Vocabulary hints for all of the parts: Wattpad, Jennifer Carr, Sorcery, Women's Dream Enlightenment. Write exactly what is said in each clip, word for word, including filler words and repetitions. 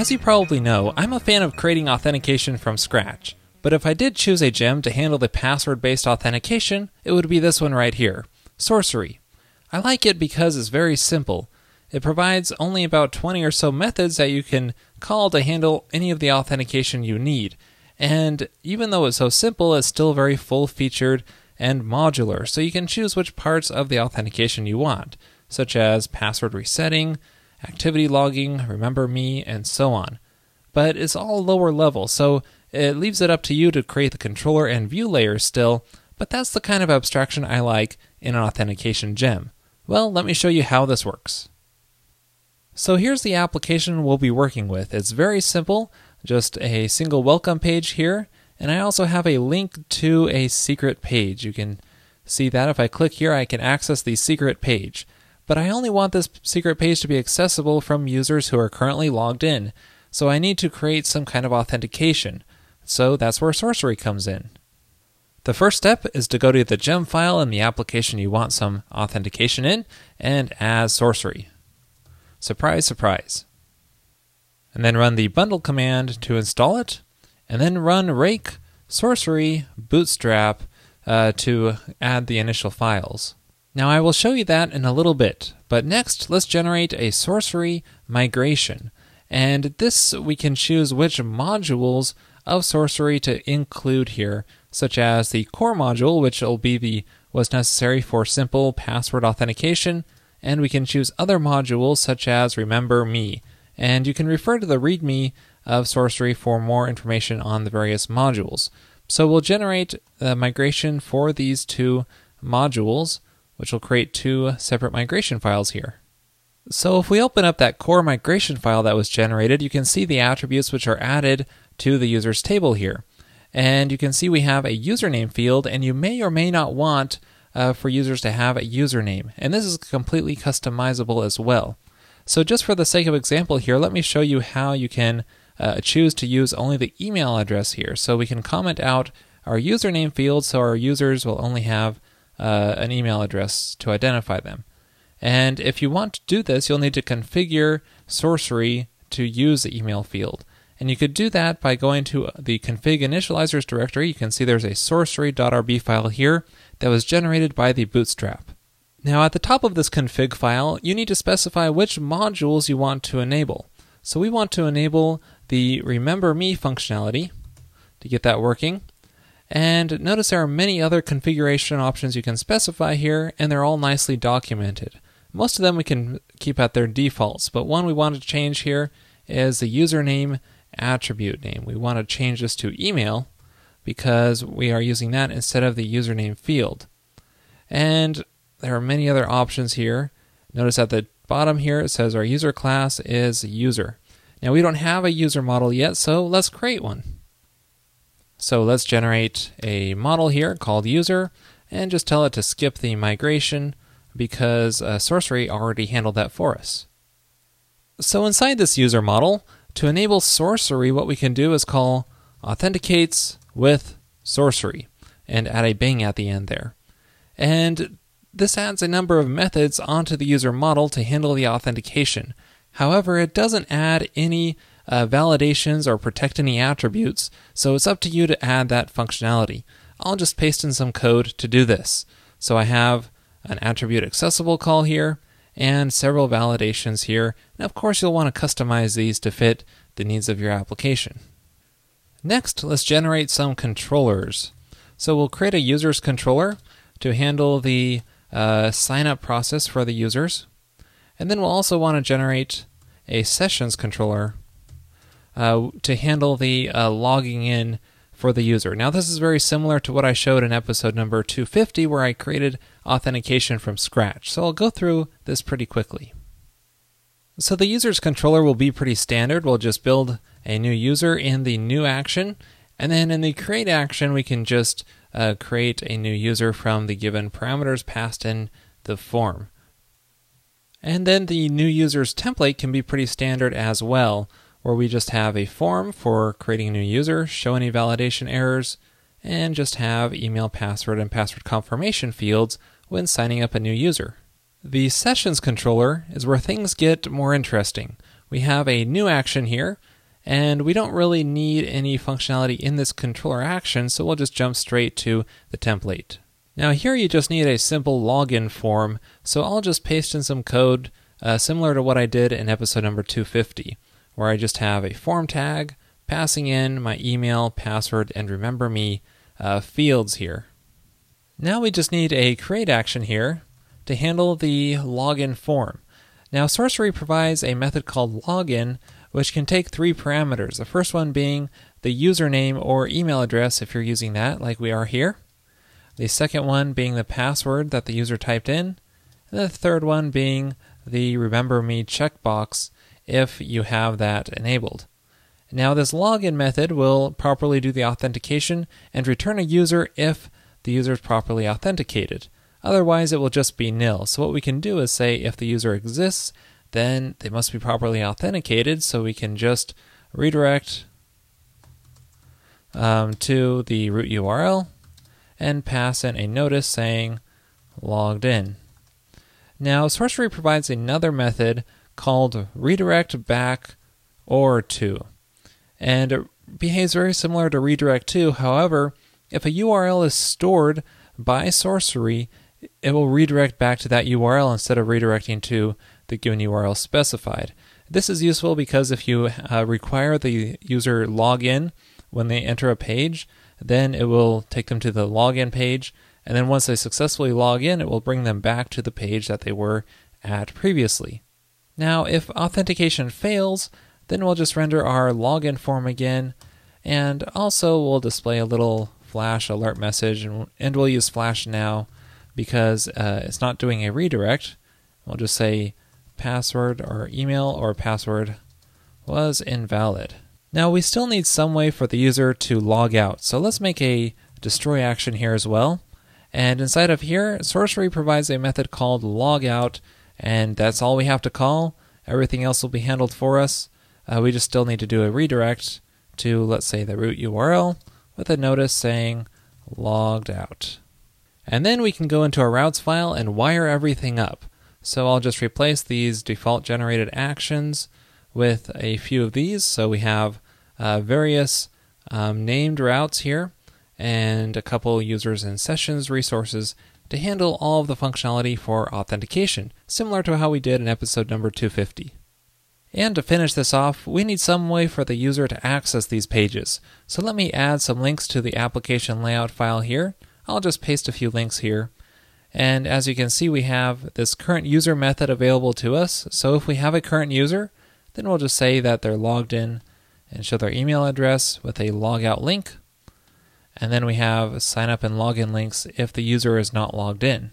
As you probably know, I'm a fan of creating authentication from scratch, but if I did choose a gem to handle the password-based authentication, it would be this one right here, Sorcery. I like it because it's very simple. It provides only about twenty or so methods that you can call to handle any of the authentication you need. And even though it's so simple, it's still very full-featured and modular, so you can choose which parts of the authentication you want, such as password resetting, activity logging, remember me, and so on. But it's all lower level, so it leaves it up to you to create the controller and view layers still, but that's the kind of abstraction I like in an authentication gem. Well, let me show you how this works. So here's the application we'll be working with. It's very simple, just a single welcome page here, and I also have a link to a secret page. You can see that if I click here, I can access the secret page. But I only want this secret page to be accessible from users who are currently logged in, so I need to create some kind of authentication. So that's where Sorcery comes in. The first step is to go to the gem file in the application you want some authentication in, and add Sorcery. Surprise, surprise. And then run the bundle command to install it, and then run rake sorcery bootstrap uh, to add the initial files. Now I will show you that in a little bit, but next let's generate a sorcery migration. And this we can choose which modules of sorcery to include here, such as the core module, which will be the what's necessary for simple password authentication, and we can choose other modules such as Remember Me. And you can refer to the README of Sorcery for more information on the various modules. So we'll generate a migration for these two modules, which will create two separate migration files here. So if we open up that core migration file that was generated, you can see the attributes which are added to the users table here. And you can see we have a username field, and you may or may not want Uh, for users to have a username. And this is completely customizable as well. So just for the sake of example here, let me show you how you can uh, choose to use only the email address here. So we can comment out our username field so our users will only have uh, an email address to identify them. And if you want to do this, you'll need to configure Sorcery to use the email field. And you could do that by going to the config initializers directory. You can see there's a sorcery.rb file here that was generated by the bootstrap. Now at the top of this config file, you need to specify which modules you want to enable. So we want to enable the Remember Me functionality to get that working. And notice there are many other configuration options you can specify here, and they're all nicely documented. Most of them we can keep at their defaults, but one we want to change here is the username attribute name. We want to change this to email because we are using that instead of the username field. And there are many other options here. Notice at the bottom here it says our user class is user. Now we don't have a user model yet, so let's create one. So let's generate a model here called user and just tell it to skip the migration because uh, Sorcery already handled that for us. So inside this user model, to enable Sorcery, what we can do is call authenticates with Sorcery and add a bang at the end there. And this adds a number of methods onto the user model to handle the authentication. However, it doesn't add any uh, validations or protect any attributes, so it's up to you to add that functionality. I'll just paste in some code to do this. So I have an attribute accessible call here, and several validations here. And of course, you'll want to customize these to fit the needs of your application. Next, let's generate some controllers. So we'll create a users controller to handle the uh, sign-up process for the users. And then we'll also want to generate a sessions controller uh, to handle the uh, logging in for the user. Now, this is very similar to what I showed in episode number two fifty, where I created authentication from scratch. So I'll go through this pretty quickly. So the user's controller will be pretty standard. We'll just build a new user in the new action. And then in the create action, we can just uh, create a new user from the given parameters passed in the form. And then the new user's template can be pretty standard as well, where we just have a form for creating a new user, show any validation errors, and just have email, password, and password confirmation fields when signing up a new user. The sessions controller is where things get more interesting. We have a new action here, And we don't really need any functionality in this controller action, so we'll just jump straight to the template. Now here you just need a simple login form, so I'll just paste in some code uh, similar to what I did in episode number two fifty, where I just have a form tag, passing in my email, password, and remember me uh, fields here. Now we just need a create action here to handle the login form. Now Sorcery provides a method called login, which can take three parameters, the first one being the username or email address if you're using that like we are here, the second one being the password that the user typed in, and the third one being the remember me checkbox if you have that enabled. Now this login method will properly do the authentication and return a user if the user is properly authenticated. Otherwise it will just be nil. So what we can do is say if the user exists, then they must be properly authenticated, so we can just redirect um, to the root U R L and pass in a notice saying logged in. Now Sorcery provides another method called redirect back or to. And it behaves very similar to redirect to. However, if a U R L is stored by Sorcery, it will redirect back to that U R L instead of redirecting to the given U R L specified. This is useful because if you uh, require the user login when they enter a page, then it will take them to the login page, and then once they successfully log in, it will bring them back to the page that they were at previously. Now, if authentication fails, then we'll just render our login form again, and also we'll display a little flash alert message, and, and we'll use flash now because uh, it's not doing a redirect. We'll just say password or email or password was invalid. Now we still need some way for the user to log out, so let's make a destroy action here as well. And inside of here, Sorcery provides a method called logout, and that's all we have to call. Everything else will be handled for us. Uh, we just still need to do a redirect to, let's say, the root U R L with a notice saying logged out. And then we can go into our routes file and wire everything up. So I'll just replace these default generated actions with a few of these. So we have uh, various um, named routes here and a couple users and sessions resources to handle all of the functionality for authentication, similar to how we did in episode number two fifty. And to finish this off, we need some way for the user to access these pages. So let me add some links to the application layout file here. I'll just paste a few links here. And as you can see, we have this current user method available to us. So if we have a current user, then we'll just say that they're logged in and show their email address with a logout link. And then we have sign up and login links if the user is not logged in.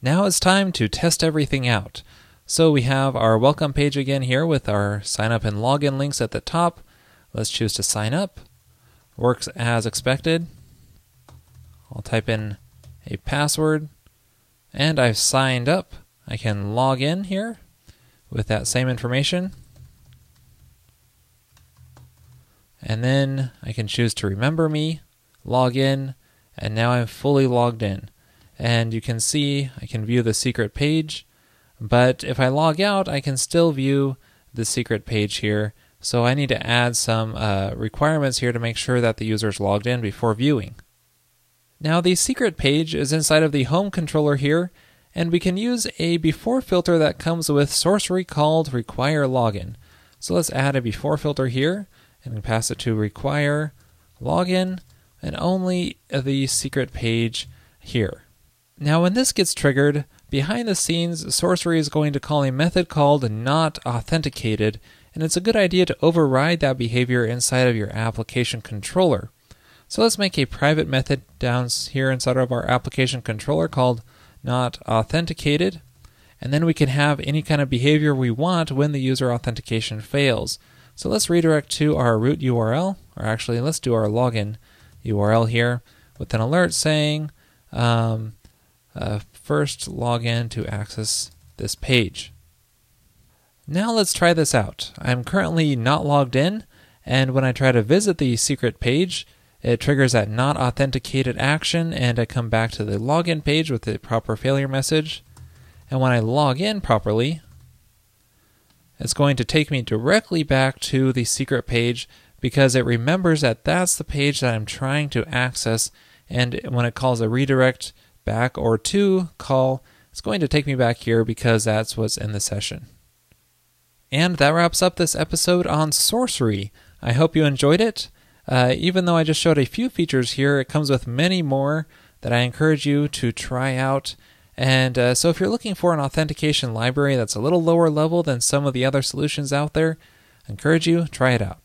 Now it's time to test everything out. So we have our welcome page again here with our sign up and login links at the top. Let's choose to sign up. Works as expected. I'll type in a password and I've signed up. I can log in here with that same information. And then I can choose to remember me, log in, and now I'm fully logged in. And you can see I can view the secret page. But if I log out, I can still view the secret page here. So I need to add some uh, requirements here to make sure that the user is logged in before viewing. Now the secret page is inside of the home controller here, and we can use a before filter that comes with Sorcery called require login. So let's add a before filter here and pass it to require login and only the secret page here. Now when this gets triggered, behind the scenes, Sorcery is going to call a method called not authenticated, and it's a good idea to override that behavior inside of your application controller. So let's make a private method down here inside of our application controller called not authenticated, and then we can have any kind of behavior we want when the user authentication fails. So let's redirect to our root U R L, or actually let's do our login U R L here with an alert saying, um, uh, first log in to access this page. Now let's try this out. I'm currently not logged in, and when I try to visit the secret page, it triggers that not authenticated action, and I come back to the login page with the proper failure message. And when I log in properly, It's going to take me directly back to the secret page because it remembers that that's the page that I'm trying to access, and when it calls a redirect back or to call, it's going to take me back here because that's what's in the session. And that wraps up this episode on Sorcery. I hope you enjoyed it. Uh, even though I just showed a few features here, it comes with many more that I encourage you to try out. And uh, so if you're looking for an authentication library that's a little lower level than some of the other solutions out there, I encourage you, try it out.